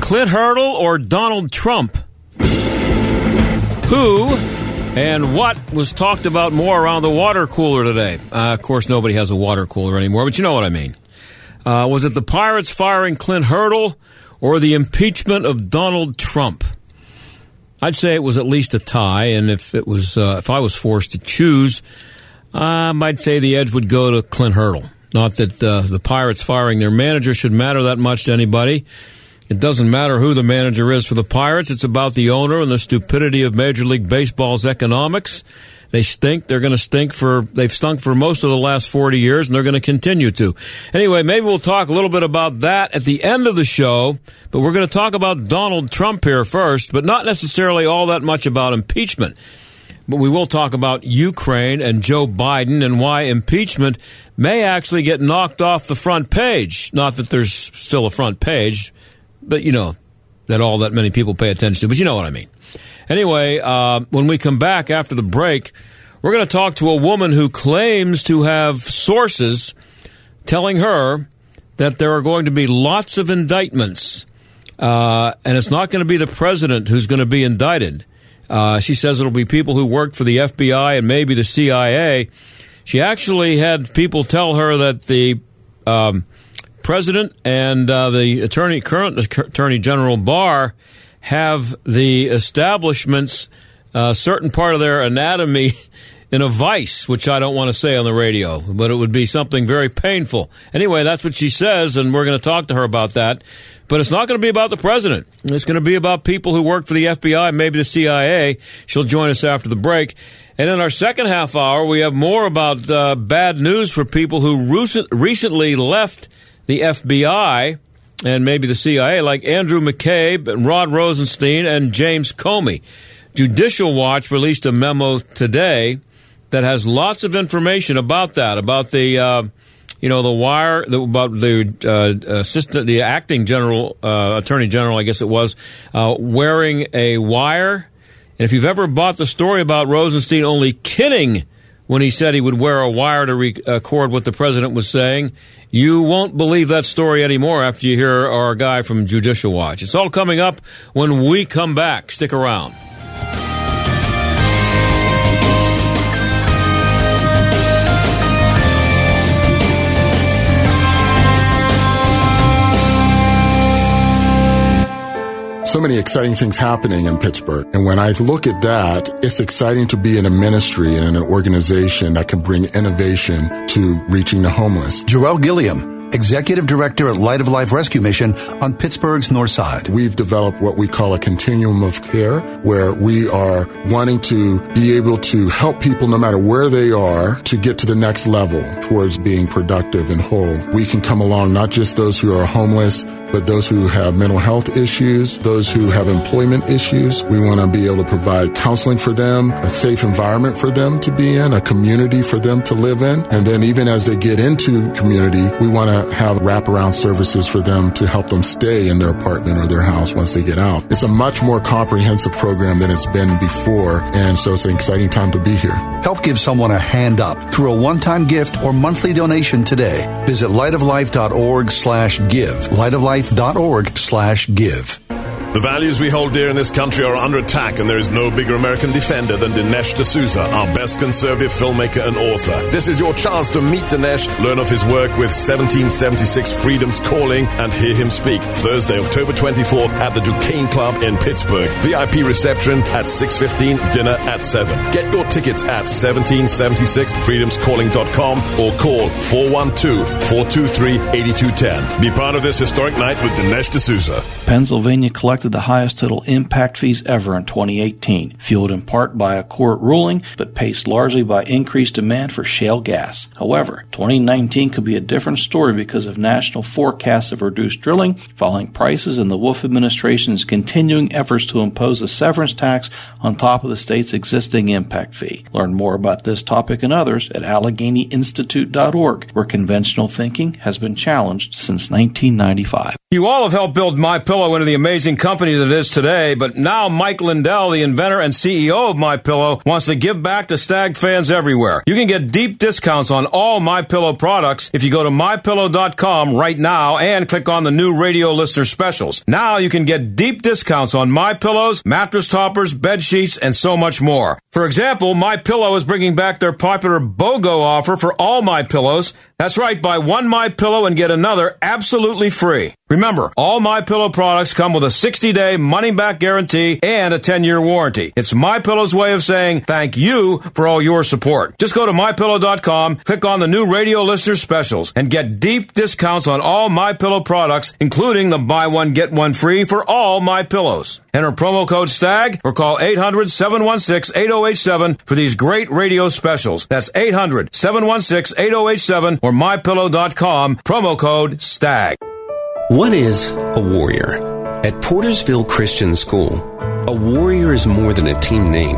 Clint Hurdle or Donald Trump? Who and what was talked about more around the water cooler today? Of course, nobody has a water cooler anymore, but you know what I mean. Was it the Pirates firing Clint Hurdle or the impeachment of Donald Trump? I'd say it was at least a tie, and if I was forced to choose, I'd say the edge would go to Clint Hurdle. Not that the Pirates firing their manager should matter that much to anybody. It doesn't matter who the manager is for the Pirates. It's about the owner and the stupidity of Major League Baseball's economics. They stink. They're going to stink they've stunk for most of the last 40 years, and they're going to continue to. Anyway, maybe we'll talk a little bit about that at the end of the show, but we're going to talk about Donald Trump here first, but not necessarily all that much about impeachment. But we will talk about Ukraine and Joe Biden and why impeachment may actually get knocked off the front page. Not that there's still a front page, but, you know, that all that many people pay attention to. But you know what I mean. Anyway, when we come back after the break, we're going to talk to a woman who claims to have sources telling her that there are going to be lots of indictments. And it's not going to be the president who's going to be indicted. She says it'll be people who worked for the FBI and maybe the CIA. She actually had people tell her that the president and the current attorney General Barr have the establishment's certain part of their anatomy in a vice, which I don't want to say on the radio, but it would be something very painful. Anyway, that's what she says, and we're going to talk to her about that. But it's not going to be about the president. It's going to be about people who work for the FBI, maybe the CIA. She'll join us after the break. And in our second half hour, we have more about bad news for people who recently left the FBI, and maybe the CIA, like Andrew McCabe and Rod Rosenstein and James Comey. Judicial Watch released a memo today that has lots of information about that, about the acting attorney general, I guess it was, wearing a wire. And if you've ever bought the story about Rosenstein only kidding when he said he would wear a wire to record what the president was saying, you won't believe that story anymore after you hear our guy from Judicial Watch. It's all coming up when we come back. Stick around. So many exciting things happening in Pittsburgh. And when I look at that, it's exciting to be in a ministry and in an organization that can bring innovation to reaching the homeless. Jarrell Gilliam, Executive Director at Light of Life Rescue Mission on Pittsburgh's North Side. We've developed what we call a continuum of care, where we are wanting to be able to help people no matter where they are to get to the next level towards being productive and whole. We can come along, not just those who are homeless, but those who have mental health issues, those who have employment issues. We want to be able to provide counseling for them, a safe environment for them to be in, a community for them to live in. And then even as they get into community, we want to have wraparound services for them to help them stay in their apartment or their house once they get out. It's a much more comprehensive program than it's been before, and so it's an exciting time to be here. Help give someone a hand up through a one-time gift or monthly donation today. Visit lightoflife.org/give, lightoflife.org/give. The values we hold dear in this country are under attack, and there is no bigger American defender than Dinesh D'Souza, our best conservative filmmaker and author. This is your chance to meet Dinesh, learn of his work with 1776 Freedom's Calling, and hear him speak Thursday, October 24th at the Duquesne Club in Pittsburgh. VIP reception at 6:15, dinner at 7. Get your tickets at 1776freedomscalling.com or call 412-423-8210. Be part of this historic night with Dinesh D'Souza. Pennsylvania Collective collected the highest total impact fees ever in 2018, fueled in part by a court ruling, but paced largely by increased demand for shale gas. However, 2019 could be a different story because of national forecasts of reduced drilling, falling prices, and the Wolf administration's continuing efforts to impose a severance tax on top of the state's existing impact fee. Learn more about this topic and others at AlleghenyInstitute.org, where conventional thinking has been challenged since 1995. You all have helped build MyPillow into the amazing company that it is today, but now Mike Lindell, the inventor and CEO of MyPillow, wants to give back to Stag fans everywhere. You can get deep discounts on all MyPillow products if you go to MyPillow.com right now and click on the new radio listener specials. Now you can get deep discounts on MyPillows, mattress toppers, bed sheets, and so much more. For example, MyPillow is bringing back their popular BOGO offer for all MyPillows. That's right, buy one MyPillow and get another absolutely free. Remember, all MyPillow products come with a 60-day money-back guarantee and a 10-year warranty. It's MyPillow's way of saying thank you for all your support. Just go to MyPillow.com, click on the new radio listener specials, and get deep discounts on all MyPillow products, including the buy one, get one free for all MyPillows. Enter promo code STAG or call 800-716-8087 for these great radio specials. That's 800-716-8087 or MyPillow.com, promo code STAG. What is a warrior? At Portersville Christian School, a warrior is more than a team name.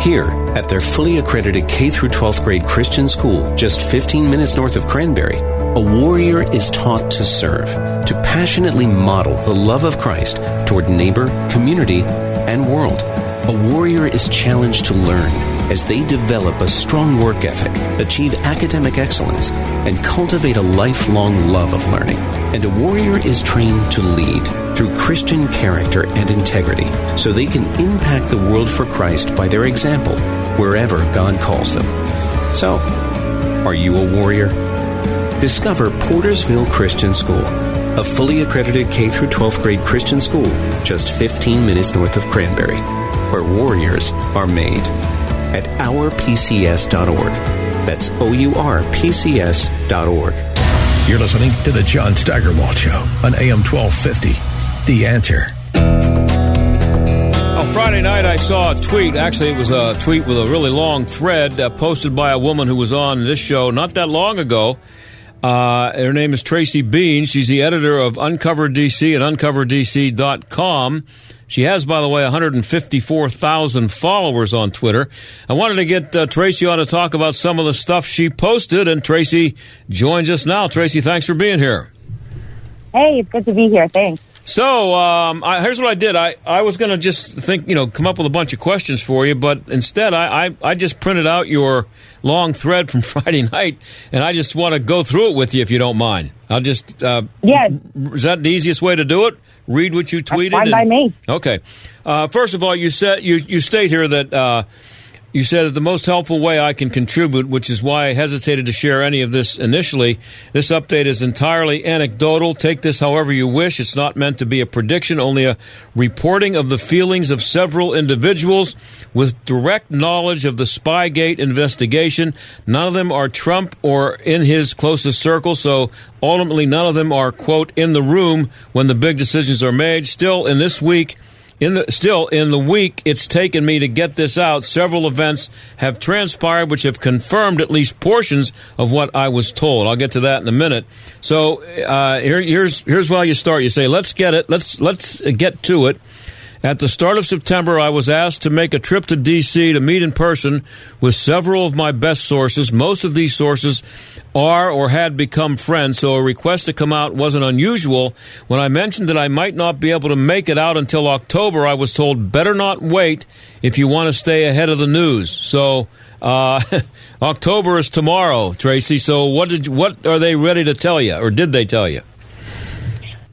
Here, at their fully accredited K through 12th grade Christian school, just 15 minutes north of Cranberry, a warrior is taught to serve, to passionately model the love of Christ toward neighbor, community, and world. A warrior is challenged to learn as they develop a strong work ethic, achieve academic excellence, and cultivate a lifelong love of learning. And a warrior is trained to lead through Christian character and integrity so they can impact the world for Christ by their example wherever God calls them. So, are you a warrior? Discover Portersville Christian School, a fully accredited K through 12th grade Christian school just 15 minutes north of Cranberry, where warriors are made. At OurPCS.org. That's OurPCS.org. You're listening to The John Steigerwald Show on AM 1250. The Answer. On Friday night, I saw a tweet. Actually, it was a tweet with a really long thread posted by a woman who was on this show not that long ago. Her name is Tracey Beanz. She's the editor of Uncover DC at uncoverdc.com. She has, by the way, 154,000 followers on Twitter. I wanted to get Tracey on to talk about some of the stuff she posted, and Tracey joins us now. Tracey, thanks for being here. Hey, it's good to be here. Thanks. So here's what I did. I was going to just think, you know, come up with a bunch of questions for you, but instead I just printed out your long thread from Friday night, and I just want to go through it with you if you don't mind. I'll just yes. Is that the easiest way to do it? Read what you tweeted. That's fine by me. Okay. First of all, you said you state here that you said that the most helpful way I can contribute, which is why I hesitated to share any of this initially. This update is entirely anecdotal. Take this however you wish. It's not meant to be a prediction, only a reporting of the feelings of several individuals with direct knowledge of the Spygate investigation. None of them are Trump or in his closest circle, so ultimately none of them are, quote, in the room when the big decisions are made. Still, in the week it's taken me to get this out, several events have transpired which have confirmed at least portions of what I was told. I'll get to that in a minute. So here's where you start. You say, let's get to it. At the start of September, I was asked to make a trip to D.C. to meet in person with several of my best sources. Most of these sources are or had become friends, so a request to come out wasn't unusual. When I mentioned that I might not be able to make it out until October, I was told, better not wait if you want to stay ahead of the news. So October is tomorrow, Tracey. So what are they ready to tell you, or did they tell you?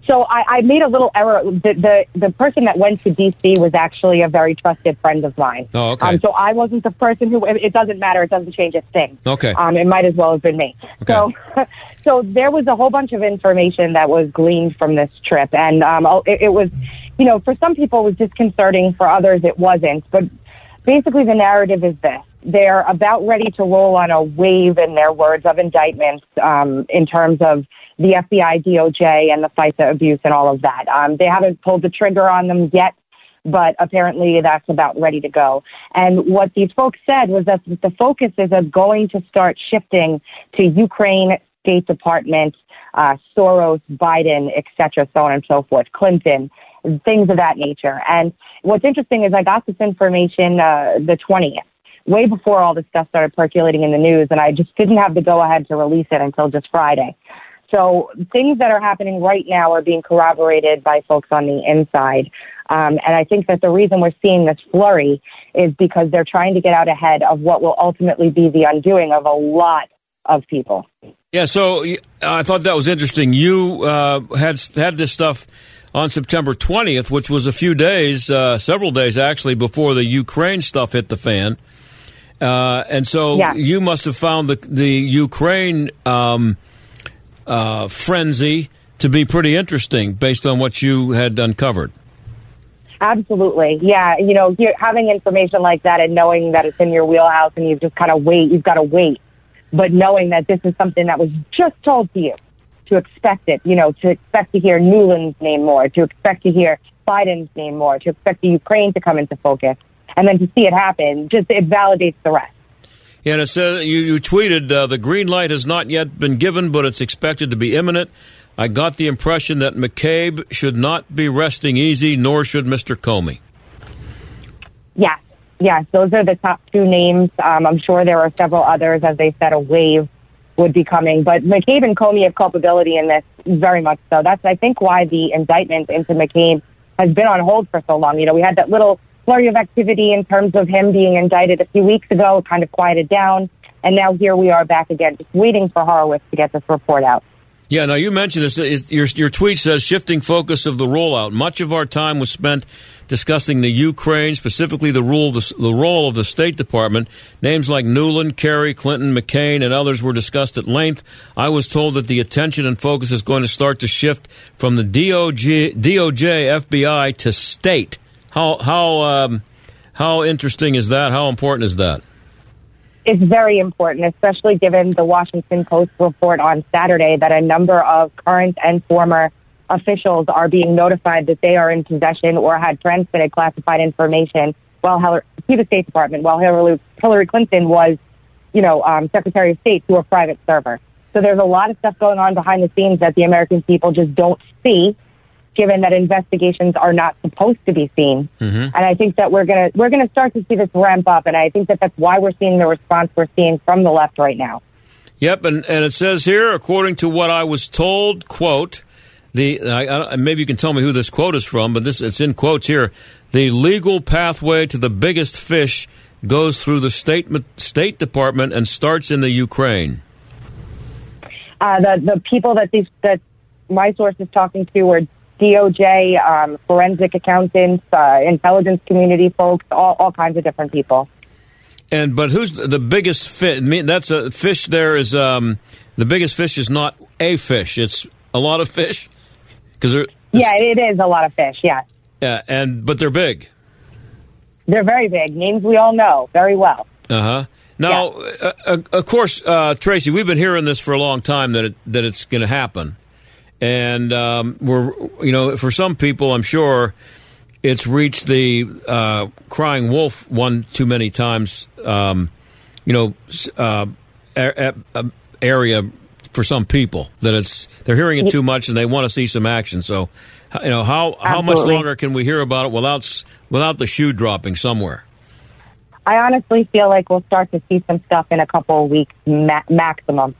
So I made a little error. The person that went to D.C. was actually a very trusted friend of mine. Oh, okay. So I wasn't the person who. It doesn't matter. It doesn't change a thing. Okay. It might as well have been me. Okay. So there was a whole bunch of information that was gleaned from this trip, and it was, you know, for some people it was disconcerting, for others it wasn't. But basically, the narrative is this: They're about ready to roll on a wave, in their words, of indictments in terms of the FBI, DOJ, and the FISA abuse and all of that. They haven't pulled the trigger on them yet, but apparently that's about ready to go. And what these folks said was that the focuses are going to start shifting to Ukraine, State Department, Soros, Biden, et cetera, so on and so forth, Clinton, things of that nature. And what's interesting is I got this information the 20th, way before all this stuff started percolating in the news, and I just didn't have the go-ahead to release it until just Friday. So things that are happening right now are being corroborated by folks on the inside. And I think that the reason we're seeing this flurry is because they're trying to get out ahead of what will ultimately be the undoing of a lot of people. Yeah, so I thought that was interesting. You had this stuff on September 20th, which was a few days, several days actually, before the Ukraine stuff hit the fan. And so you must have found the Ukraine frenzy to be pretty interesting based on what you had uncovered. Absolutely. Yeah. You know, having information like that and knowing that it's in your wheelhouse and you've just kind of wait, but knowing that this is something that was just told to you, to expect it, you know, to expect to hear Newland's name more, to expect to hear Biden's name more, to expect the Ukraine to come into focus, and then to see it happen, just it validates the rest. Yeah, and it says you tweeted, the green light has not yet been given, but it's expected to be imminent. I got the impression that McCabe should not be resting easy, nor should Mr. Comey. Yes, yes, those are the top two names. I'm sure there are several others, as they said, a wave would be coming. But McCabe and Comey have culpability in this, very much so. That's, I think, why the indictment into McCabe has been on hold for so long. You know, we had that little flurry of activity in terms of him being indicted a few weeks ago, kind of quieted down, and now here we are back again, just waiting for Horowitz to get this report out. Yeah, now you mentioned this. Your tweet says, shifting focus of the rollout. Much of our time was spent discussing the Ukraine, specifically the role of the State Department. Names like Newland, Kerry, Clinton, McCain, and others were discussed at length. I was told that the attention and focus is going to start to shift from the DOJ, FBI to state. How interesting is that? How important is that? It's very important, especially given the Washington Post report on Saturday that a number of current and former officials are being notified that they are in possession or had transmitted classified information to the State Department while Hillary Clinton was, Secretary of State, to a private server. So there's a lot of stuff going on behind the scenes that the American people just don't see, given that investigations are not supposed to be seen. Mm-hmm. And I think that we're gonna start to see this ramp up, and I think that that's why we're seeing the response we're seeing from the left right now. Yep, and it says here, according to what I was told, quote, maybe you can tell me who this quote is from, but it's in quotes here, the legal pathway to the biggest fish goes through the State Department and starts in the Ukraine. The people that my source is talking to are DOJ, forensic accountants, intelligence community folks, all kinds of different people. But who's the biggest fish? I mean, that's a fish. There is the biggest fish is not a fish; it's a lot of fish. It is a lot of fish. Yeah. Yeah, but they're big. They're very big. Names we all know very well. Uh-huh. Now, yeah. Of course, Tracey, we've been hearing this for a long time that it's going to happen. And for some people, I'm sure it's reached the crying wolf one too many times, area for some people that they're hearing it too much and they want to see some action. So, how much longer can we hear about it without the shoe dropping somewhere? I honestly feel like we'll start to see some stuff in a couple of weeks maximum.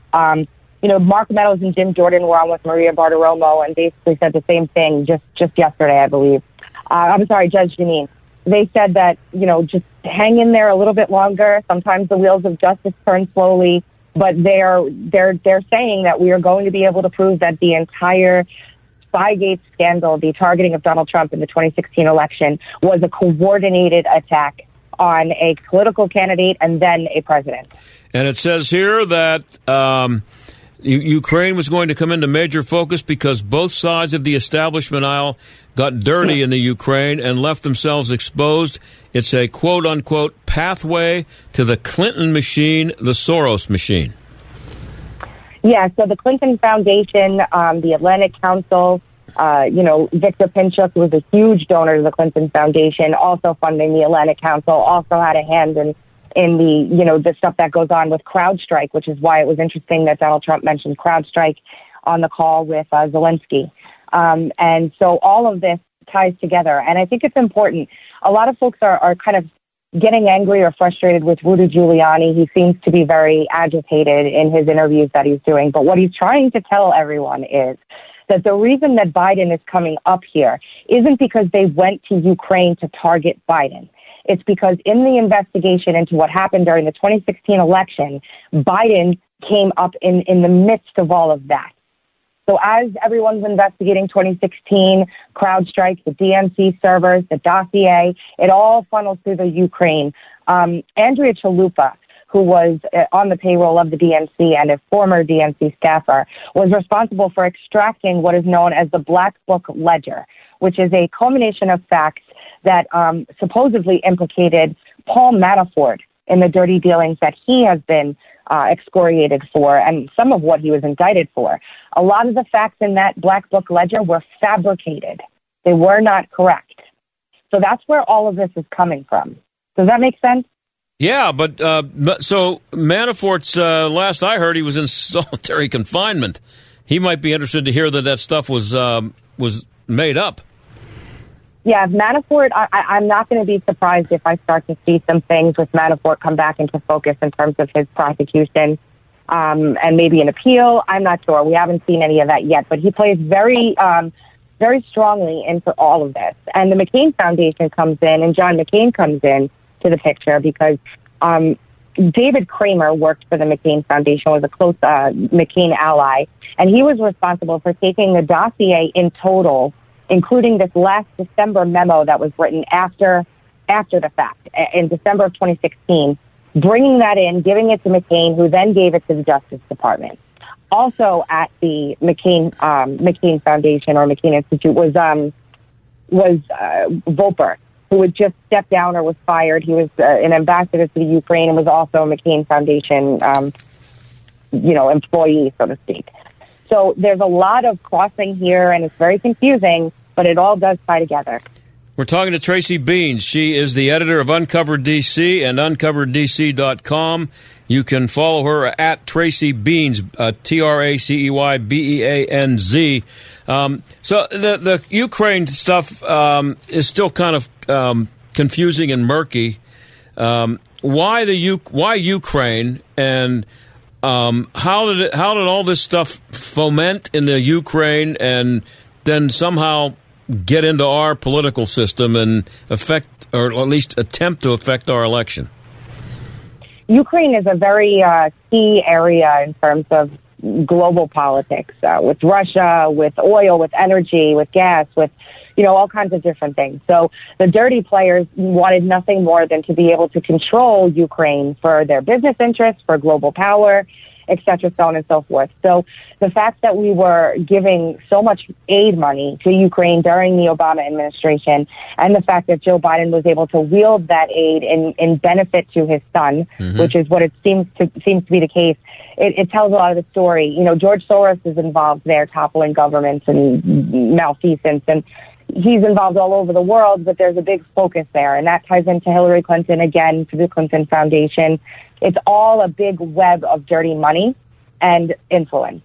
Mark Meadows and Jim Jordan were on with Maria Bartiromo and basically said the same thing just yesterday, I believe. I'm sorry, Judge Jeanine. They said that, just hang in there a little bit longer. Sometimes the wheels of justice turn slowly, but they're saying that we are going to be able to prove that the entire Spygate scandal, the targeting of Donald Trump in the 2016 election, was a coordinated attack on a political candidate and then a president. And it says here that Ukraine was going to come into major focus because both sides of the establishment aisle got dirty in the Ukraine and left themselves exposed. It's a quote-unquote pathway to the Clinton machine, the Soros machine. Yeah, so the Clinton Foundation, the Atlantic Council, Victor Pinchuk was a huge donor to the Clinton Foundation, also funding the Atlantic Council, also had a hand in the, the stuff that goes on with CrowdStrike, which is why it was interesting that Donald Trump mentioned CrowdStrike on the call with Zelensky. And so all of this ties together. And I think it's important. A lot of folks are kind of getting angry or frustrated with Rudy Giuliani. He seems to be very agitated in his interviews that he's doing. But what he's trying to tell everyone is that the reason that Biden is coming up here isn't because they went to Ukraine to target Biden. It's because in the investigation into what happened during the 2016 election, Biden came up in the midst of all of that. So as everyone's investigating 2016, CrowdStrike, the DNC servers, the dossier, it all funneled through the Ukraine. Andrea Chalupa, who was on the payroll of the DNC and a former DNC staffer, was responsible for extracting what is known as the Black Book Ledger, which is a culmination of facts that supposedly implicated Paul Manafort in the dirty dealings that he has been excoriated for and some of what he was indicted for. A lot of the facts in that Black Book Ledger were fabricated. They were not correct. So that's where all of this is coming from. Does that make sense? Yeah, but so Manafort's, last I heard, he was in solitary confinement. He might be interested to hear that that stuff was made up. Yeah, Manafort, I'm not going to be surprised if I start to see some things with Manafort come back into focus in terms of his prosecution and maybe an appeal. I'm not sure. We haven't seen any of that yet, but he plays very, very strongly into all of this. And the McCain Foundation comes in and John McCain comes in to the picture because David Kramer worked for the McCain Foundation, was a close McCain ally, and he was responsible for taking the dossier in total, including this last December memo that was written after the fact, in December of 2016, bringing that in, giving it to McCain, who then gave it to the Justice Department. Also at the McCain Foundation or McCain Institute was Volper, who had just stepped down or was fired. He was an ambassador to the Ukraine and was also a McCain Foundation, employee, so to speak. So there's a lot of crossing here, and it's very confusing, but it all does tie together. We're talking to Tracey Beanz. She is the editor of Uncovered DC and UncoveredDC.com. You can follow her at Tracey Beanz, TraceyBeanz. So the Ukraine stuff is still kind of confusing and murky. Why Ukraine, and how did all this stuff foment in the Ukraine and then somehow get into our political system and affect, or at least attempt to affect, our election? Ukraine is a very key area in terms of global politics, with Russia, with oil, with energy, with gas, with all kinds of different things. So the dirty players wanted nothing more than to be able to control Ukraine for their business interests, for global power, et cetera, so on and so forth. So the fact that we were giving so much aid money to Ukraine during the Obama administration, and the fact that Joe Biden was able to wield that aid in benefit to his son, mm-hmm. which is what it seems to be the case, it tells a lot of the story. George Soros is involved there, toppling governments and malfeasance, and he's involved all over the world, but there's a big focus there. And that ties into Hillary Clinton again, to the Clinton Foundation. It's all a big web of dirty money and influence.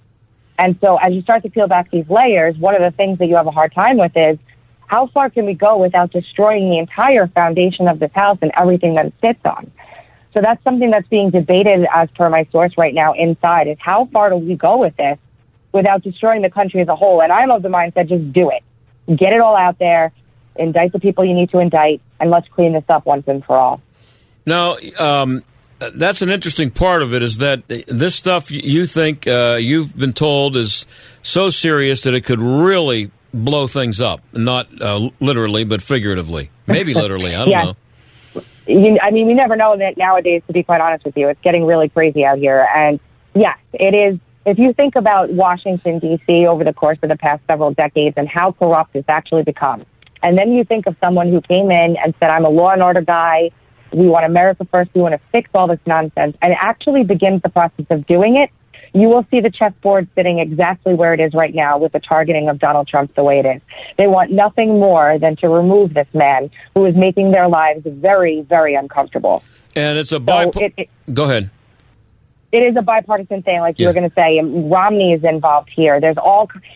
And so as you start to peel back these layers, one of the things that you have a hard time with is how far can we go without destroying the entire foundation of this house and everything that it sits on? So that's something that's being debated, as per my source right now inside, is how far do we go with this without destroying the country as a whole? And I'm of the mindset, just do it. Get it all out there, indict the people you need to indict, and let's clean this up once and for all. Now, that's an interesting part of it, is that this stuff you think you've been told is so serious that it could really blow things up, not literally, but figuratively. Maybe literally, I don't know. We never know that nowadays, to be quite honest with you. It's getting really crazy out here. And, yes, it is If you think about Washington, D.C. over the course of the past several decades and how corrupt it's actually become, and then you think of someone who came in and said, I'm a law and order guy, we want America first, we want to fix all this nonsense, and actually begins the process of doing it, you will see the chessboard sitting exactly where it is right now with the targeting of Donald Trump the way it is. They want nothing more than to remove this man who is making their lives very, very uncomfortable. And it's a Go ahead. It is a bipartisan thing, like you were going to say. Romney is involved here.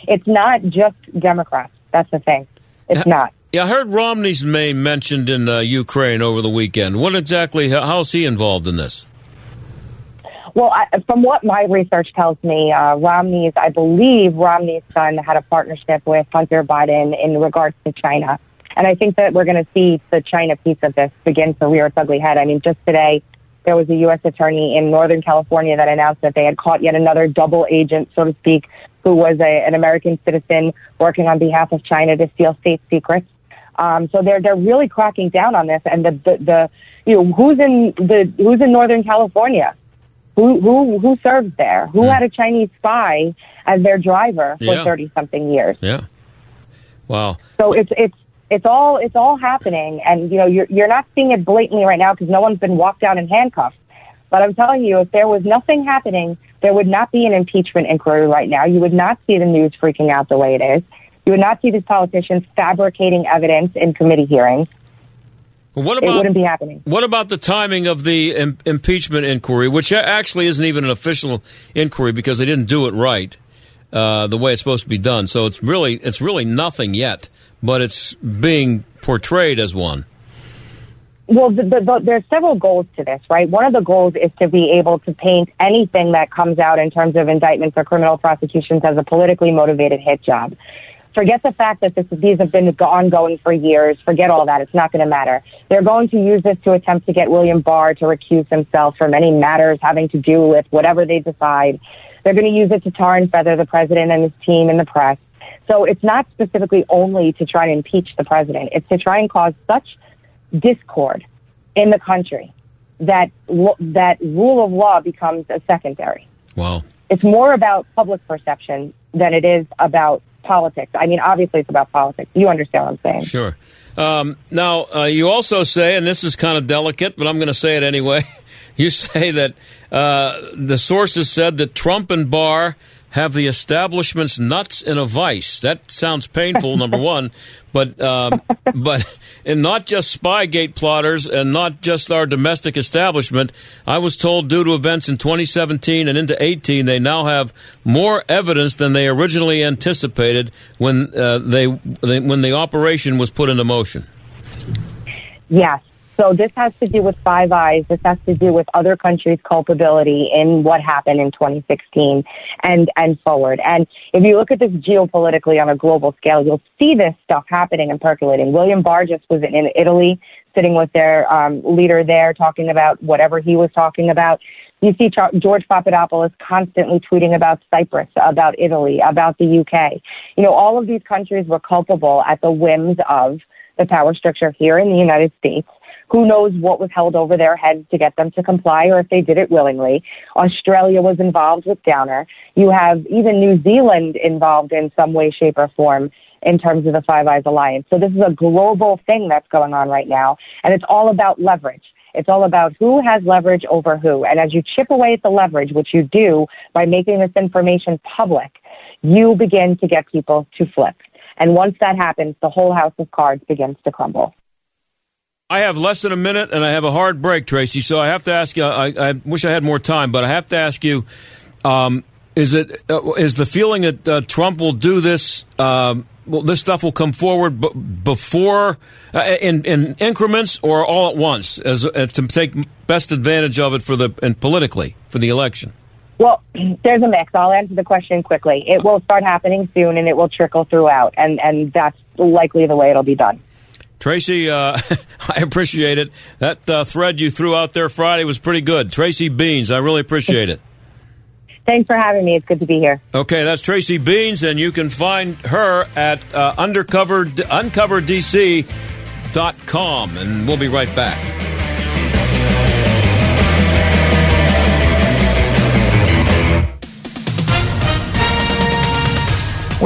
It's not just Democrats. That's the thing. It's not. Yeah, I heard Romney's name mentioned in Ukraine over the weekend. How is he involved in this? Well, from what my research tells me, Romney's son had a partnership with Hunter Biden in regards to China. And I think that we're going to see the China piece of this begin to rear its ugly head. I mean, just today, there was a U.S. attorney in Northern California that announced that they had caught yet another double agent, so to speak, who was an American citizen working on behalf of China to steal state secrets. So they're really cracking down on this. And who's in Northern California? Who serves there? Who had a Chinese spy as their driver for 30-something years? Yeah. Wow. So it's all happening, and you're not seeing it blatantly right now because no one's been walked down in handcuffs. But I'm telling you, if there was nothing happening, there would not be an impeachment inquiry right now. You would not see the news freaking out the way it is. You would not see these politicians fabricating evidence in committee hearings. It wouldn't be happening. What about the timing of the impeachment inquiry, which actually isn't even an official inquiry because they didn't do it right the way it's supposed to be done? So it's really nothing yet, but it's being portrayed as one. Well, there's several goals to this, right? One of the goals is to be able to paint anything that comes out in terms of indictments or criminal prosecutions as a politically motivated hit job. Forget the fact that these have been ongoing for years. Forget all that. It's not going to matter. They're going to use this to attempt to get William Barr to recuse himself from any matters having to do with whatever they decide. They're going to use it to tar and feather the president and his team and the press. So it's not specifically only to try and impeach the president. It's to try and cause such discord in the country that rule of law becomes a secondary. Wow. It's more about public perception than it is about politics. I mean, obviously it's about politics. You understand what I'm saying? Sure. Now, you also say, and this is kind of delicate, but I'm going to say it anyway, you say that the sources said that Trump and Barr have the establishment's nuts in a vice. That sounds painful, number one, but and not just Spygate plotters and not just our domestic establishment. I was told due to events in 2017 and into 2018, they now have more evidence than they originally anticipated when the operation was put into motion. Yes. So this has to do with Five Eyes. This has to do with other countries' culpability in what happened in 2016 and forward. And if you look at this geopolitically on a global scale, you'll see this stuff happening and percolating. William Barr just was in Italy sitting with their leader there talking about whatever he was talking about. You see George Papadopoulos constantly tweeting about Cyprus, about Italy, about the UK. All of these countries were culpable at the whims of the power structure here in the United States. Who knows what was held over their heads to get them to comply or if they did it willingly. Australia was involved with Downer. You have even New Zealand involved in some way, shape, or form in terms of the Five Eyes Alliance. So this is a global thing that's going on right now, and it's all about leverage. It's all about who has leverage over who. And as you chip away at the leverage, which you do by making this information public, you begin to get people to flip. And once that happens, the whole house of cards begins to crumble. I have less than a minute, and I have a hard break, Tracey, so I have to ask you, I wish I had more time, but I have to ask you, is the feeling that Trump will do this, this stuff will come forward before, in increments or all at once, as to take best advantage of it politically for the election? Well, there's a mix. I'll answer the question quickly. It will start happening soon, and it will trickle throughout, and that's likely the way it'll be done. Tracey, I appreciate it. That thread you threw out there Friday was pretty good. Tracey Beanz, I really appreciate it. Thanks for having me. It's good to be here. Okay, that's Tracey Beanz, and you can find her at uncoverdc.com, and we'll be right back.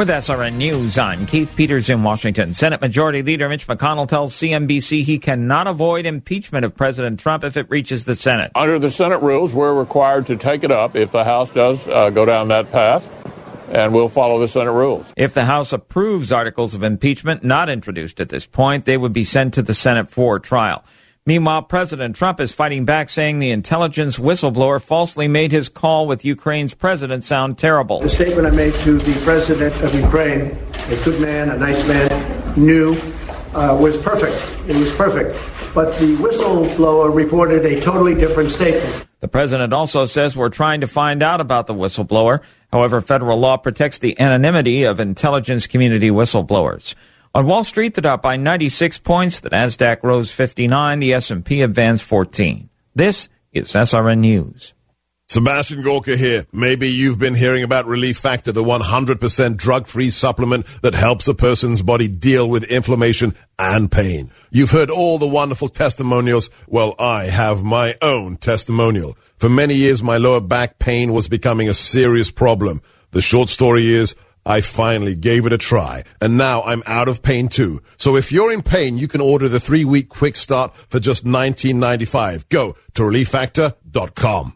With SRN News, I'm Keith Peters in Washington. Senate Majority Leader Mitch McConnell tells CNBC he cannot avoid impeachment of President Trump if it reaches the Senate. Under the Senate rules, we're required to take it up if the House does go down that path, and we'll follow the Senate rules. If the House approves articles of impeachment not introduced at this point, they would be sent to the Senate for trial. Meanwhile, President Trump is fighting back, saying the intelligence whistleblower falsely made his call with Ukraine's president sound terrible. The statement I made to the president of Ukraine, a good man, a nice man, knew, was perfect. It was perfect. But the whistleblower reported a totally different statement. The president also says we're trying to find out about the whistleblower. However, federal law protects the anonymity of intelligence community whistleblowers. On Wall Street, the Dow by 96 points, the Nasdaq rose 59, the S&P advanced 14. This is SRN News. Sebastian Gorka here. Maybe you've been hearing about Relief Factor, the 100% drug-free supplement that helps a person's body deal with inflammation and pain. You've heard all the wonderful testimonials. Well, I have my own testimonial. For many years, my lower back pain was becoming a serious problem. The short story is, I finally gave it a try, and now I'm out of pain too. So if you're in pain, you can order the 3-week quick start for just $19.95. Go to relieffactor.com.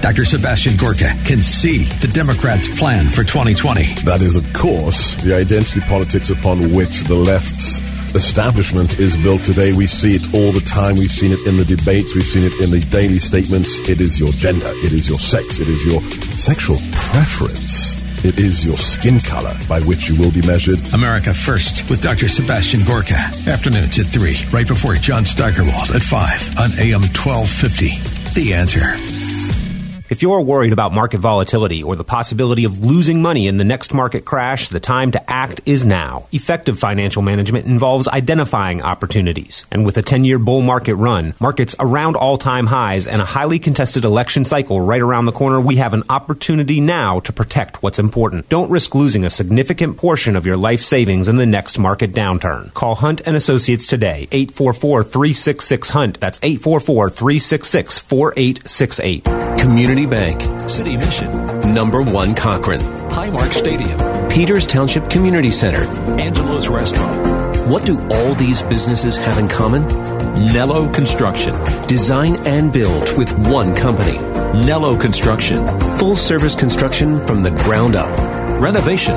Dr. Sebastian Gorka can see the Democrats' plan for 2020. That is, of course, the identity politics upon which the left's establishment is built today. We see it all the time. We've seen it in the debates. We've seen it in the daily statements. It is your gender. It is your sex. It is your sexual preference. It is your skin color by which you will be measured. America First with Dr. Sebastian Gorka. Afternoons at 3, right before John Steigerwald at 5 on AM 1250. The Answer. If you're worried about market volatility or the possibility of losing money in the next market crash, the time to act is now. Effective financial management involves identifying opportunities. And with a 10-year bull market run, markets around all-time highs, and a highly contested election cycle right around the corner, we have an opportunity now to protect what's important. Don't risk losing a significant portion of your life savings in the next market downturn. Call Hunt & Associates today, 844-366-HUNT. That's 844-366-4868. Community Bank, City Mission, Number 1 Cochrane, Highmark Stadium, Peters Township Community Center, Angelo's Restaurant. What do all these businesses have in common? Nello Construction. Design and build with one company. Nello Construction. Full-service construction from the ground up. Renovation.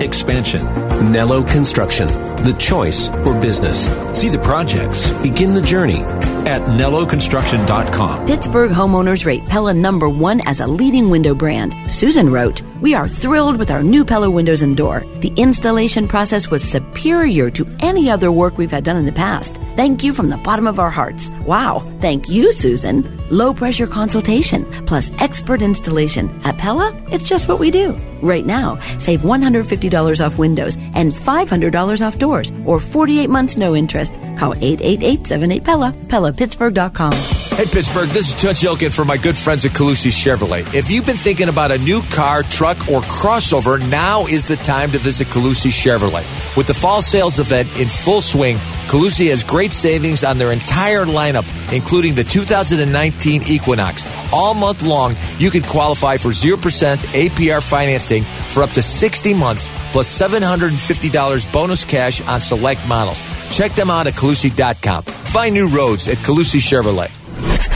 Expansion. Nello Construction. The choice for business. See the projects. Begin the journey at NelloConstruction.com. Pittsburgh homeowners rate Pella #1 as a leading window brand. Susan wrote, "We are thrilled with our new Pella windows and door. The installation process was superior to any other work we've had done in the past. Thank you from the bottom of our hearts." Wow. Thank you, Susan. Low pressure consultation plus expert installation. At Pella, it's just what we do. Right now, save $150 off windows and $500 off doors, or 48 months no interest. Call 888-78-PELLA, PellaPittsburgh.com. Hey, Pittsburgh, this is Toots Ilkin for my good friends at Colussy Chevrolet. If you've been thinking about a new car, truck, or crossover, now is the time to visit Colussy Chevrolet. With the fall sales event in full swing, Colussy has great savings on their entire lineup, including the 2019 Equinox. All month long, you can qualify for 0% APR financing for up to 60 months, plus $750 bonus cash on select models. Check them out at Colussy.com. Find new roads at Colussy Chevrolet.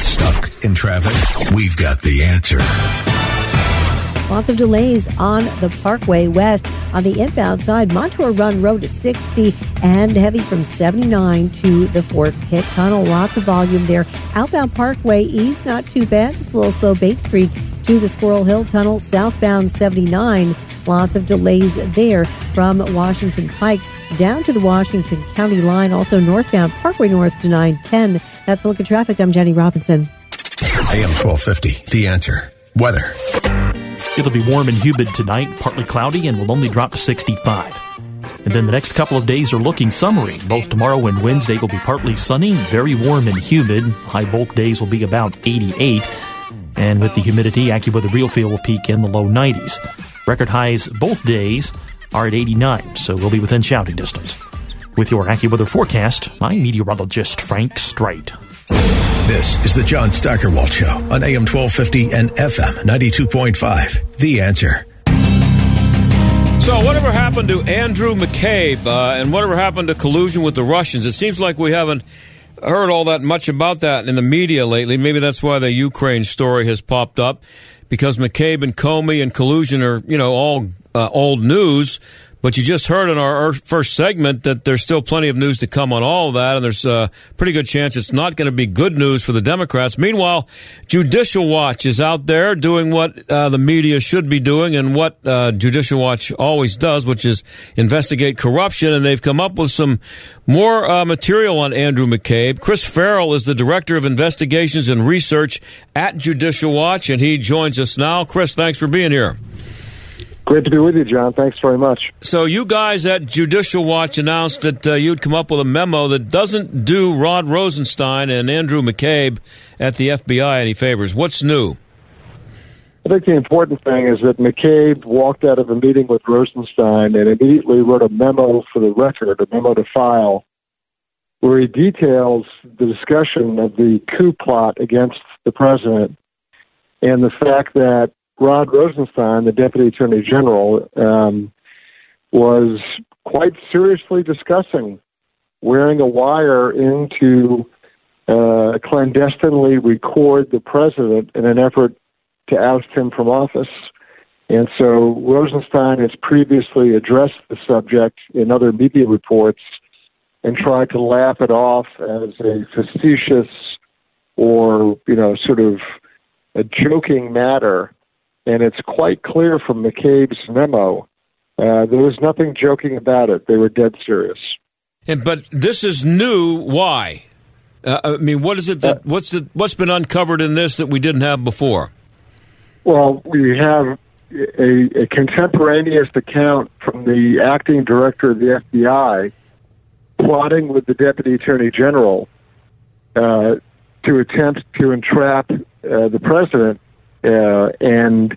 Stuck in traffic? We've got the answer. Lots of delays on the Parkway West. On the inbound side, Montour Run Road to 60 and heavy from 79 to the Fort Pitt Tunnel. Lots of volume there. Outbound Parkway East, not too bad. Just a little slow Bates Street to the Squirrel Hill Tunnel. Southbound 79. Lots of delays there from Washington Pike down to the Washington County line. Also northbound Parkway North to 910. That's a look at traffic. I'm Jenny Robinson. AM 1250, The Answer. Weather. It'll be warm and humid tonight, partly cloudy, and will only drop to 65. And then the next couple of days are looking summery. Both tomorrow and Wednesday will be partly sunny, very warm and humid. High both days will be about 88. And with the humidity, AccuWeather Real Feel will peak in the low 90s. Record highs both days are at 89, so we'll be within shouting distance. With your AccuWeather forecast, I'm meteorologist Frank Streit. This is the John Steigerwald Show on AM 1250 and FM 92.5. The Answer. So whatever happened to Andrew McCabe and whatever happened to collusion with the Russians? It seems like we haven't heard all that much about that in the media lately. Maybe that's why the Ukraine story has popped up, because McCabe and Comey and collusion are, you know, all old news. But you just heard in our first segment that there's still plenty of news to come on all of that, and there's a pretty good chance it's not going to be good news for the Democrats. Meanwhile, Judicial Watch is out there doing what the media should be doing and what Judicial Watch always does, which is investigate corruption, and they've come up with some more material on Andrew McCabe. Chris Farrell is the Director of Investigations and Research at Judicial Watch, and he joins us now. Chris, thanks for being here. Great to be with you, John. Thanks very much. So you guys at Judicial Watch announced that you'd come up with a memo that doesn't do Rod Rosenstein and Andrew McCabe at the FBI any favors. What's new? I think the important thing is that McCabe walked out of a meeting with Rosenstein and immediately wrote a memo for the record, a memo to file, where he details the discussion of the coup plot against the president and the fact that Rod Rosenstein, the Deputy Attorney General, was quite seriously discussing wearing a wire into clandestinely record the president in an effort to oust him from office. And so Rosenstein has previously addressed the subject in other media reports and tried to laugh it off as a facetious or, you know, sort of a joking matter. And it's quite clear from McCabe's memo, there was nothing joking about it. They were dead serious. But this is new. Why? I mean, what is it that what's been uncovered in this that we didn't have before? Well, we have a contemporaneous account from the acting director of the FBI plotting with the Deputy Attorney General to attempt to entrap the president. And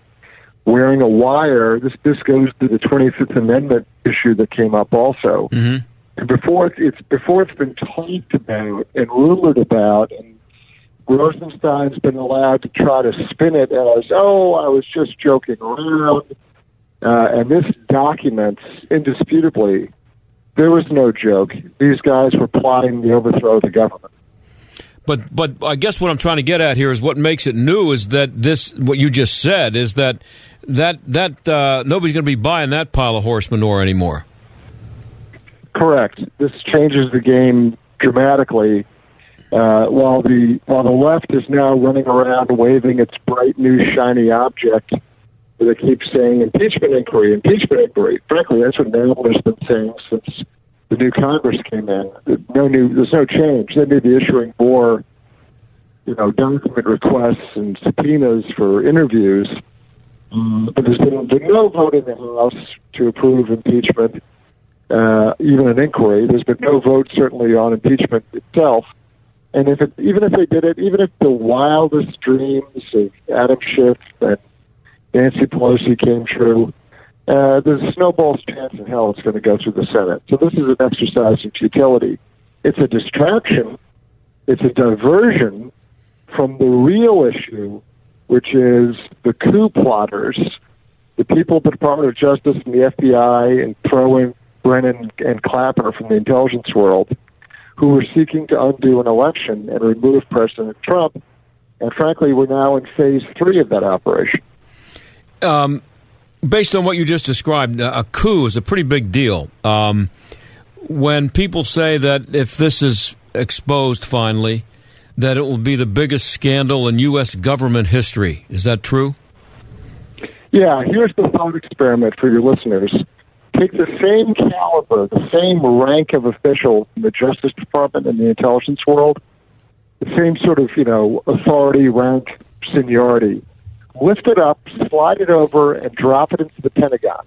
wearing a wire, this goes to the 25th Amendment issue that came up also. Mm-hmm. And before it's been talked about and rumored about, and Rosenstein's been allowed to try to spin it as, oh, I was just joking around. And this documents indisputably there was no joke. These guys were plotting the overthrow of the government. But I guess what I'm trying to get at here is what makes it new is that this, what you just said, is that nobody's going to be buying that pile of horse manure anymore. Correct. This changes the game dramatically. While the left is now running around waving its bright new shiny object, they keep saying impeachment inquiry. Frankly, that's what Nelland's been saying since the new Congress came in. There's no change. They may be issuing more, you know, document requests and subpoenas for interviews. But there's been no vote in the House to approve impeachment, even an inquiry. There's been no vote, certainly, on impeachment itself. And even if they did it, even if the wildest dreams of Adam Schiff and Nancy Pelosi came true, there's a snowball's chance in hell it's going to go through the Senate. So this is an exercise in futility. It's a distraction. It's a diversion from the real issue, which is the coup plotters, the people at the Department of Justice and the FBI, and throwing Brennan and Clapper from the intelligence world, who were seeking to undo an election and remove President Trump. And frankly, we're now in phase 3 of that operation. Based on what you just described, a coup is a pretty big deal. When people say that if this is exposed finally, that it will be the biggest scandal in U.S. government history. Is that true? Yeah, here's the thought experiment for your listeners. Take the same caliber, the same rank of official in the Justice Department and the intelligence world, the same sort of, you know, authority, rank, seniority. Lift it up, slide it over, and drop it into the Pentagon.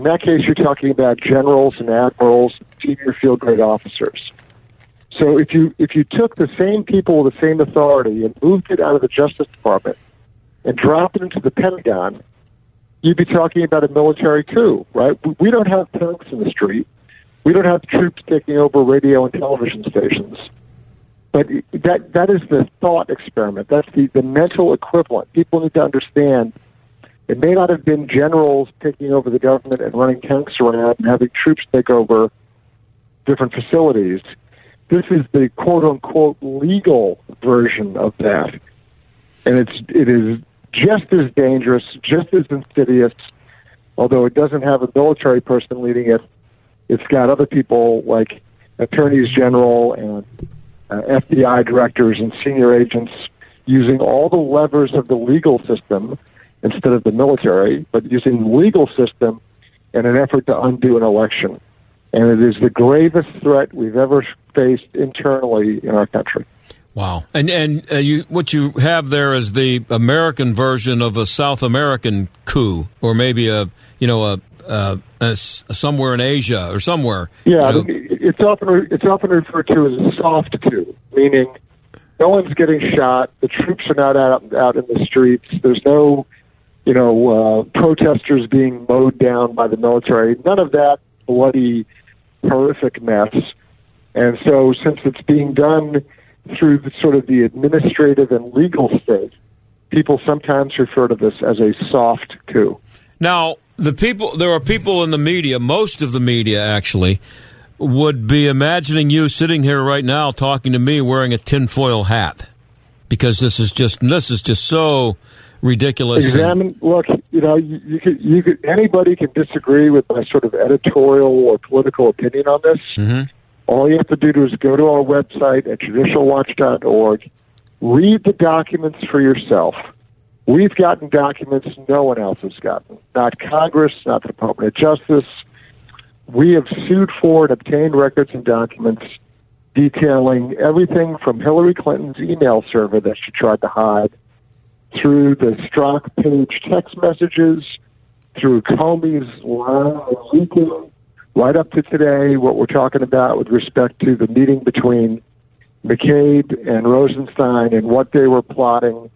In that case, you're talking about generals and admirals, senior field grade officers. So if you took the same people with the same authority and moved it out of the Justice Department and dropped it into the Pentagon, you'd be talking about a military coup, right? We don't have tanks in the street. We don't have troops taking over radio and television stations. But that is the thought experiment. That's the mental equivalent. People need to understand it may not have been generals taking over the government and running tanks around and having troops take over different facilities. This is the quote-unquote legal version of that. And it is just as dangerous, just as insidious, although it doesn't have a military person leading it. It's got other people like attorneys general and FBI directors and senior agents using all the levers of the legal system instead of the military, but using the legal system in an effort to undo an election. And it is the gravest threat we've ever faced internally in our country. Wow. And what you have there is the American version of a South American coup, or maybe a somewhere in Asia or somewhere. Yeah, you know. It's often referred to as a soft coup, meaning no one's getting shot, the troops are not out in the streets, there's no protesters being mowed down by the military, none of that bloody, horrific mess. And so since it's being done through the administrative and legal state, people sometimes refer to this as a soft coup. Now, there are people in the media, most of the media actually, would be imagining you sitting here right now talking to me wearing a tinfoil hat, because this is just so ridiculous. Anybody can disagree with my sort of editorial or political opinion on this. Mm-hmm. All you have to do is go to our website at judicialwatch.org, read the documents for yourself. We've gotten documents no one else has gotten, not Congress, not the Department of Justice. We have sued for and obtained records and documents detailing everything from Hillary Clinton's email server that she tried to hide, through the Strzok Page text messages, through Comey's leaking, right up to today, what we're talking about with respect to the meeting between McCabe and Rosenstein and what they were plotting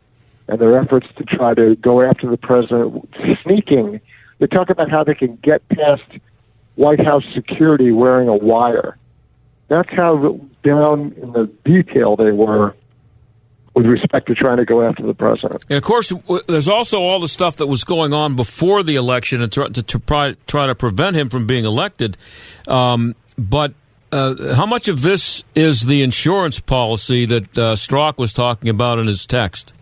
and their efforts to try to go after the president, sneaking. They talk about how they can get past White House security wearing a wire. That's how down in the detail they were with respect to trying to go after the president. And, of course, there's also all the stuff that was going on before the election and to try to prevent him from being elected. But how much of this is the insurance policy that Strzok was talking about in his text?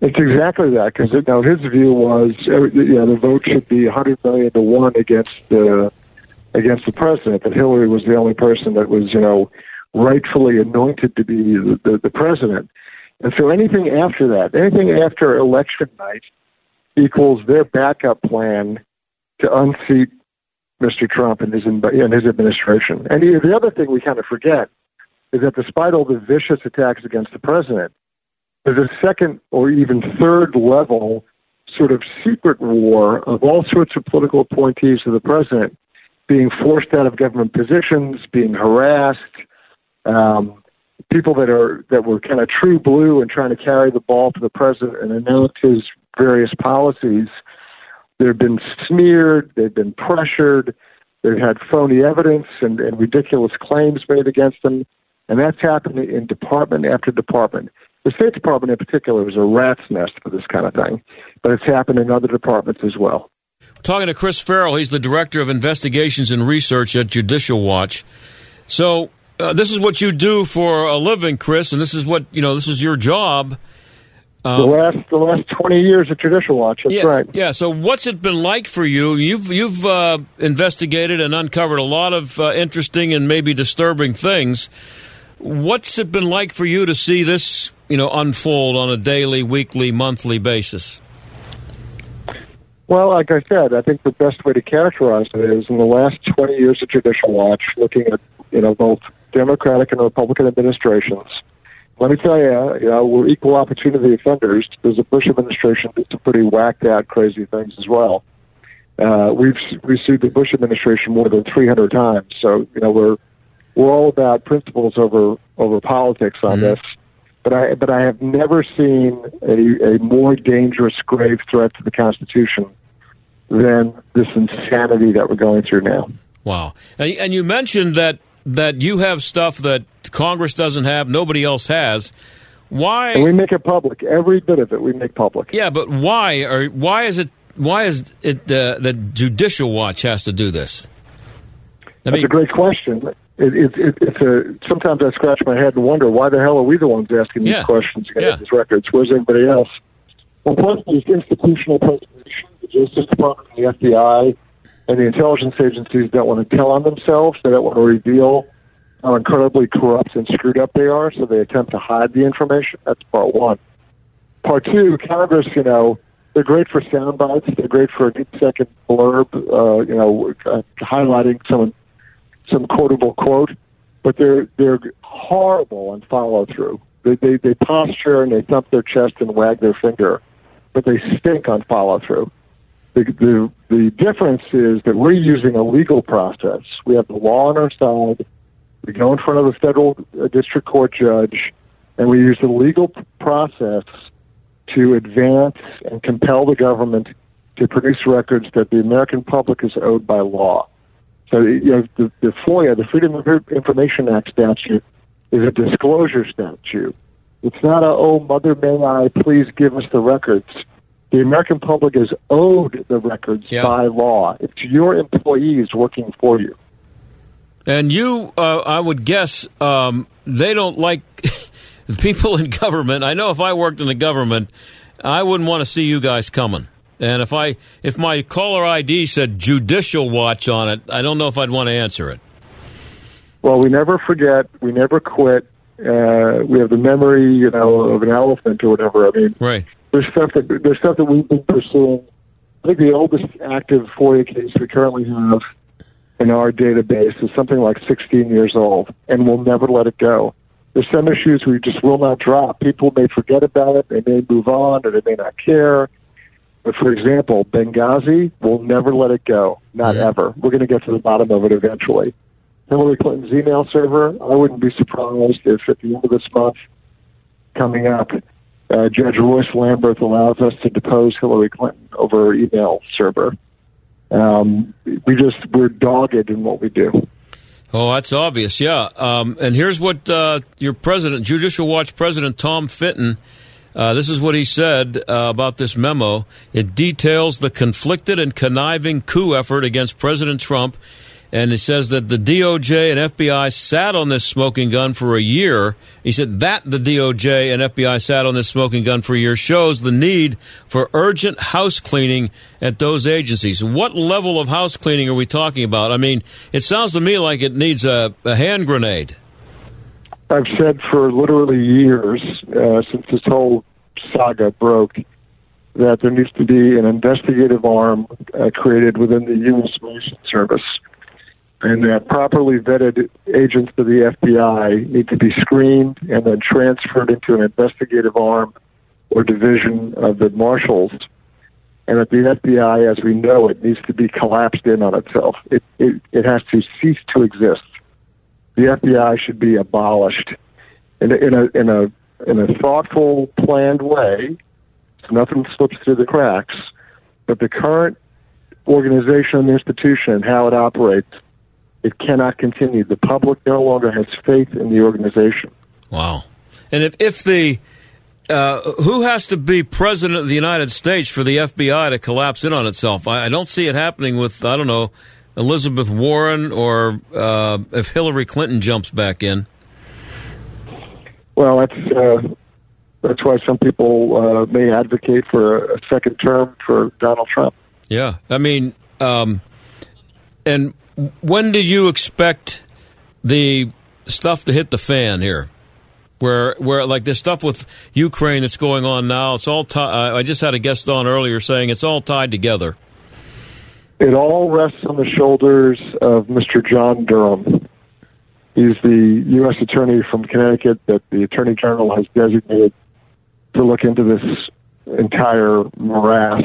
It's exactly that, because his view was the vote should be 100 million to 1 against the president, that Hillary was the only person that was rightfully anointed to be the president. And so anything after election night equals their backup plan to unseat Mr. Trump and his administration. And the other thing we kind of forget is that despite all the vicious attacks against the president, there's a second or even third level sort of secret war of all sorts of political appointees of the president being forced out of government positions, being harassed, people that were kind of true blue and trying to carry the ball to the president and announce his various policies. They've been smeared, they've been pressured, they've had phony evidence and ridiculous claims made against them, and that's happened in department after department. The State Department in particular is a rat's nest for this kind of thing, but it's happened in other departments as well. We're talking to Chris Farrell. He's the Director of Investigations and Research at Judicial Watch. So this is what you do for a living, Chris, and this is what this is your job. The last 20 years at Judicial Watch. That's right. Yeah. So what's it been like for you? You've investigated and uncovered a lot of interesting and maybe disturbing things. What's it been like for you to see this unfold on a daily, weekly, monthly basis? Well, like I said, I think the best way to characterize it is in the last 20 years of Judicial Watch, looking at both Democratic and Republican administrations. Let me tell you, we're equal opportunity offenders. There's a Bush administration that did some pretty whacked out, crazy things as well. We've sued the Bush administration more than 300 times. So, you know, we're all about principles over politics on this. But I have never seen a more dangerous, grave threat to the Constitution than this insanity that we're going through now. Wow. And you mentioned that you have stuff that Congress doesn't have, nobody else has. Why? And we make it public. Every bit of it we make public. Yeah, but why is it that Judicial Watch has to do this? That's a great question. Sometimes I scratch my head and wonder, why the hell are we the ones asking these questions against these records? Where's everybody else? Well, firstly, it's institutional preservation. The Justice Department, the FBI, and the intelligence agencies don't want to tell on themselves. They don't want to reveal how incredibly corrupt and screwed up they are, so they attempt to hide the information. That's part one. Part two, Congress, you know, they're great for sound bites. They're great for a deep-second blurb, highlighting some quotable quote, but they're horrible on follow-through. They posture and they thump their chest and wag their finger, but they stink on follow-through. The difference is that we're using a legal process. We have the law on our side. We go in front of a federal district court judge, and we use the legal process to advance and compel the government to produce records that the American public is owed by law. So, you know, the FOIA, the Freedom of Information Act statute, is a disclosure statute. It's not a, oh, mother may I, please give us the records. The American public is owed the records by law. It's your employees working for you. And you, I would guess, they don't like the people in government. I know if I worked in the government, I wouldn't want to see you guys coming. And if my caller ID said Judicial Watch on it, I don't know if I'd want to answer it. Well, we never forget. We never quit. We have the memory, you know, of an elephant or whatever. I mean, right. There's stuff that we've been pursuing. I think the oldest active FOIA case we currently have in our database is something like 16 years old, and we'll never let it go. There's some issues we just will not drop. People may forget about it. They may move on, or they may not care. But, for example, Benghazi, we'll never let it go. Not ever. We're going to get to the bottom of it eventually. Hillary Clinton's email server, I wouldn't be surprised if at the end of this month, coming up, Judge Royce Lamberth allows us to depose Hillary Clinton over her email server. We're dogged in what we do. Oh, that's obvious, yeah. And here's what your president, Judicial Watch President Tom Fitton, this is what he said about this memo. It details the conflicted and conniving coup effort against President Trump, and it says that the DOJ and FBI sat on this smoking gun for a year. He said that the DOJ and FBI sat on this smoking gun for a year shows the need for urgent house cleaning at those agencies. What level of house cleaning are we talking about? I mean, it sounds to me like it needs a hand grenade. I've said for literally years, since this whole saga broke, that there needs to be an investigative arm created within the U.S. Mission Service, and that properly vetted agents of the FBI need to be screened and then transferred into an investigative arm or division of the Marshals, and that the FBI, as we know it, needs to be collapsed in on itself. It has to cease to exist. The FBI should be abolished in a thoughtful, planned way, so nothing slips through the cracks. But the current organization and institution and how it operates, it cannot continue. The public no longer has faith in the organization. Wow! And if the who has to be president of the United States for the FBI to collapse in on itself? I don't see it happening with Elizabeth Warren, or if Hillary Clinton jumps back in? Well, that's why some people may advocate for a second term for Donald Trump. Yeah, I mean, and when do you expect the stuff to hit the fan here? Where like this stuff with Ukraine that's going on now, it's all I just had a guest on earlier saying it's all tied together. It all rests on the shoulders of Mr. John Durham. He's the U.S. attorney from Connecticut that the Attorney General has designated to look into this entire morass.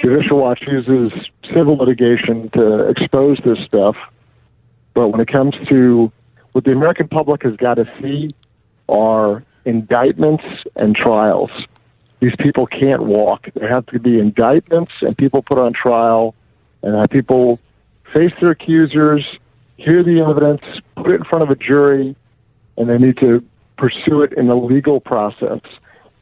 Judicial Watch uses civil litigation to expose this stuff. But when it comes to what the American public has got to see are indictments and trials. These people can't walk. There have to be indictments and people put on trial and have people face their accusers, hear the evidence, put it in front of a jury, and they need to pursue it in a legal process.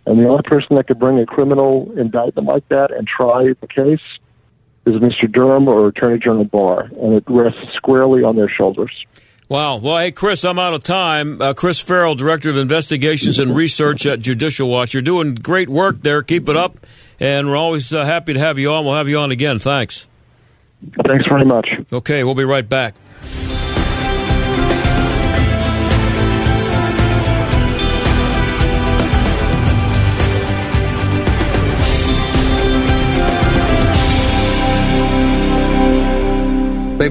And the only person that could bring a criminal indictment like that and try the case is Mr. Durham or Attorney General Barr, and it rests squarely on their shoulders. Wow. Well, hey, Chris, I'm out of time. Chris Farrell, Director of Investigations and Research at Judicial Watch. You're doing great work there. Keep it up. And we're always happy to have you on. We'll have you on again. Thanks. Thanks very much. Okay, we'll be right back. They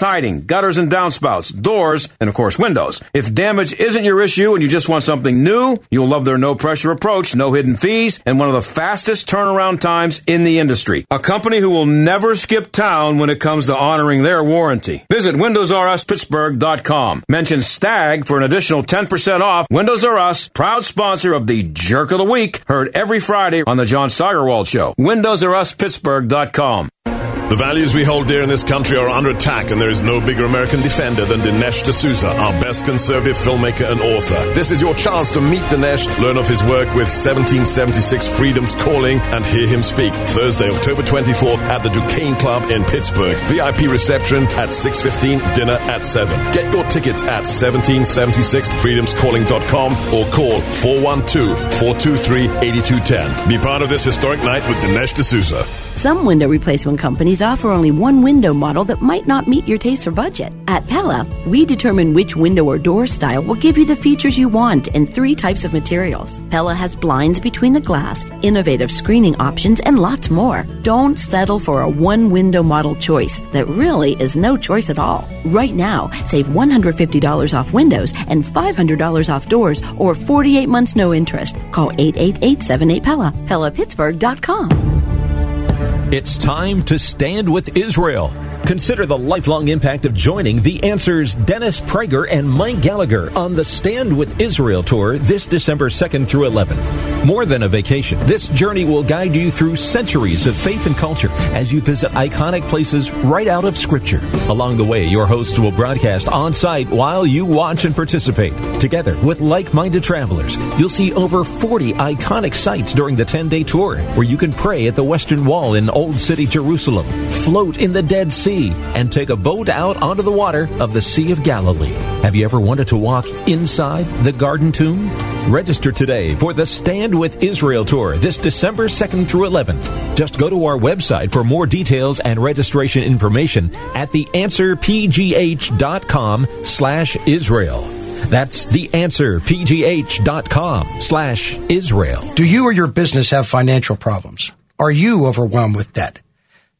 siding, gutters and downspouts, doors, and of course windows. If damage isn't your issue and you just want something new, you'll love their no-pressure approach, no hidden fees, and one of the fastest turnaround times in the industry. A company who will never skip town when it comes to honoring their warranty. Visit WindowsRUsPittsburgh.com. Mention STAG for an additional 10% off. Windows R Us, proud sponsor of the Jerk of the Week, heard every Friday on the John Steigerwald Show. WindowsRUsPittsburgh.com. The values we hold dear in this country are under attack, and there is no bigger American defender than Dinesh D'Souza, our best conservative filmmaker and author. This is your chance to meet Dinesh, learn of his work with 1776 Freedom's Calling, and hear him speak Thursday, October 24th at the Duquesne Club in Pittsburgh. VIP reception at 6:15, dinner at 7. Get your tickets at 1776freedomscalling.com or call 412-423-8210. Be part of this historic night with Dinesh D'Souza. Some window replacement companies offer only one window model that might not meet your taste or budget. At Pella, we determine which window or door style will give you the features you want in 3 types of materials. Pella has blinds between the glass, innovative screening options, and lots more. Don't settle for a one window model choice that really is no choice at all. Right now, save $150 off windows and $500 off doors or 48 months no interest. Call 888-78-PELLA, PellaPittsburgh.com. It's time to stand with Israel. Consider the lifelong impact of joining The Answer's Dennis Prager and Mike Gallagher on the Stand with Israel tour this December 2nd through 11th. More than a vacation, this journey will guide you through centuries of faith and culture as you visit iconic places right out of Scripture. Along the way, your hosts will broadcast on-site while you watch and participate. Together with like-minded travelers, you'll see over 40 iconic sites during the 10-day tour where you can pray at the Western Wall in Old City, Jerusalem, float in the Dead Sea, and take a boat out onto the water of the Sea of Galilee. Have you ever wanted to walk inside the Garden Tomb? Register today for the Stand with Israel tour this December 2nd through 11th. Just go to our website for more details and registration information at theanswerpgh.com/Israel. That's theanswerpgh.com/Israel. Do you or your business have financial problems? Are you overwhelmed with debt?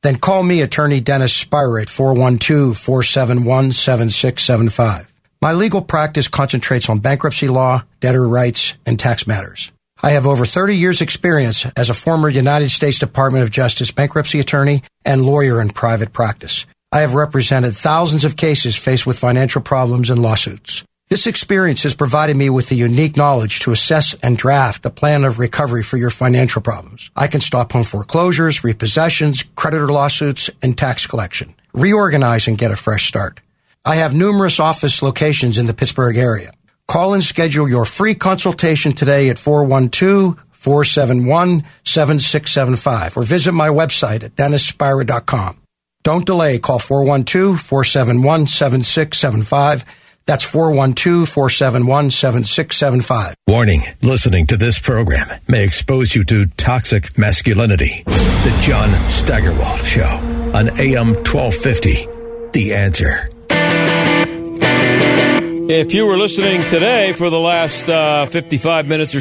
Then call me, Attorney Dennis Spire, at 412-471-7675. My legal practice concentrates on bankruptcy law, debtor rights, and tax matters. I have over 30 years' experience as a former United States Department of Justice bankruptcy attorney and lawyer in private practice. I have represented thousands of cases faced with financial problems and lawsuits. This experience has provided me with the unique knowledge to assess and draft a plan of recovery for your financial problems. I can stop home foreclosures, repossessions, creditor lawsuits, and tax collection. Reorganize and get a fresh start. I have numerous office locations in the Pittsburgh area. Call and schedule your free consultation today at 412-471-7675 or visit my website at DennisSpira.com. Don't delay. Call 412-471-7675. That's 412-471-7675. Warning, listening to this program may expose you to toxic masculinity. The John Steigerwald Show. on AM 1250. The Answer. If you were listening today for the last 50 minutes or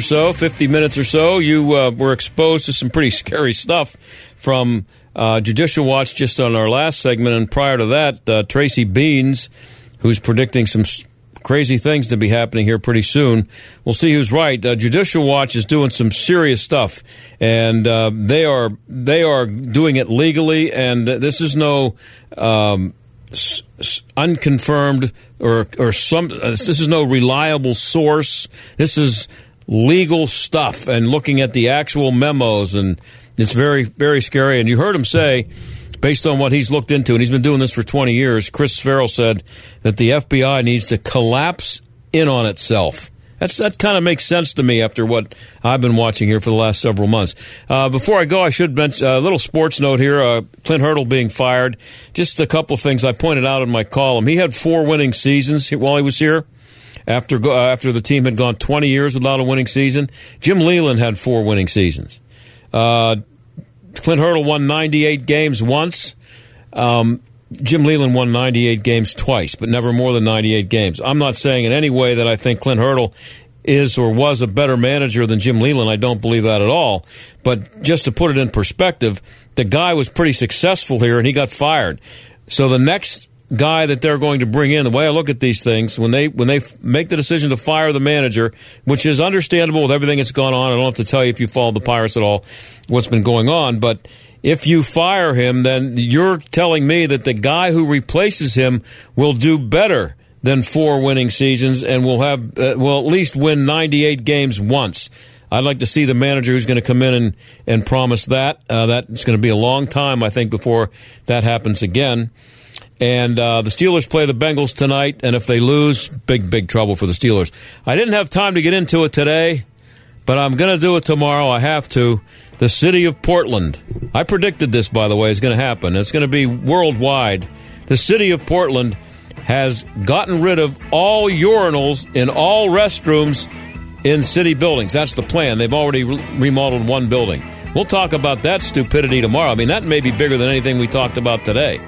so, you were exposed to some pretty scary stuff from Judicial Watch just on our last segment. And prior to that, Tracey Beanz, who's predicting some crazy things to be happening here pretty soon. We'll see who's right. Judicial Watch is doing some serious stuff, and they are doing it legally, and this is no... unconfirmed or some. This is no reliable source. This is legal stuff, and looking at the actual memos, and it's very, very scary. And you heard him say, based on what he's looked into, and he's been doing this for 20 years, Chris Farrell said that the FBI needs to collapse in on itself. That kind of makes sense to me after what I've been watching here for the last several months. Before I go, I should mention a little sports note here. Clint Hurdle being fired. Just a couple of things I pointed out in my column. He had 4 winning seasons while he was here after the team had gone 20 years without a winning season. Jim Leyland had 4 winning seasons. Clint Hurdle won 98 games once. Jim Leyland won 98 games twice, but never more than 98 games. I'm not saying in any way that I think Clint Hurdle is or was a better manager than Jim Leyland. I don't believe that at all. But just to put it in perspective, the guy was pretty successful here, and he got fired. So the next guy that they're going to bring in, the way I look at these things, when they make the decision to fire the manager, which is understandable with everything that's gone on. I don't have to tell you if you followed the Pirates at all what's been going on, but if you fire him, then you're telling me that the guy who replaces him will do better than 4 winning seasons and will at least win 98 games once. I'd like to see the manager who's going to come in and promise that. That's going to be a long time, I think, before that happens again. And the Steelers play the Bengals tonight, and if they lose, big, big trouble for the Steelers. I didn't have time to get into it today, but I'm going to do it tomorrow. I have to. The city of Portland, I predicted this, by the way, is going to happen. It's going to be worldwide. The city of Portland has gotten rid of all urinals in all restrooms in city buildings. That's the plan. They've already remodeled one building. We'll talk about that stupidity tomorrow. I mean, that may be bigger than anything we talked about today.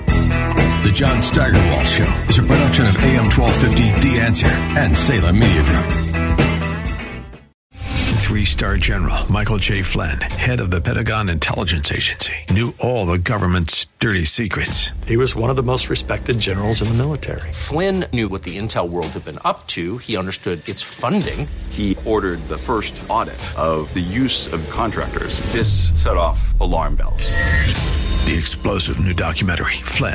The John Steigerwald Show is a production of AM 1250, The Answer, and Salem Media Group. 3-star General Michael J. Flynn, head of the Pentagon Intelligence Agency, knew all the government's dirty secrets. He was one of the most respected generals in the military. Flynn knew what the intel world had been up to. He understood its funding. He ordered the first audit of the use of contractors. This set off alarm bells. The explosive new documentary, Flynn,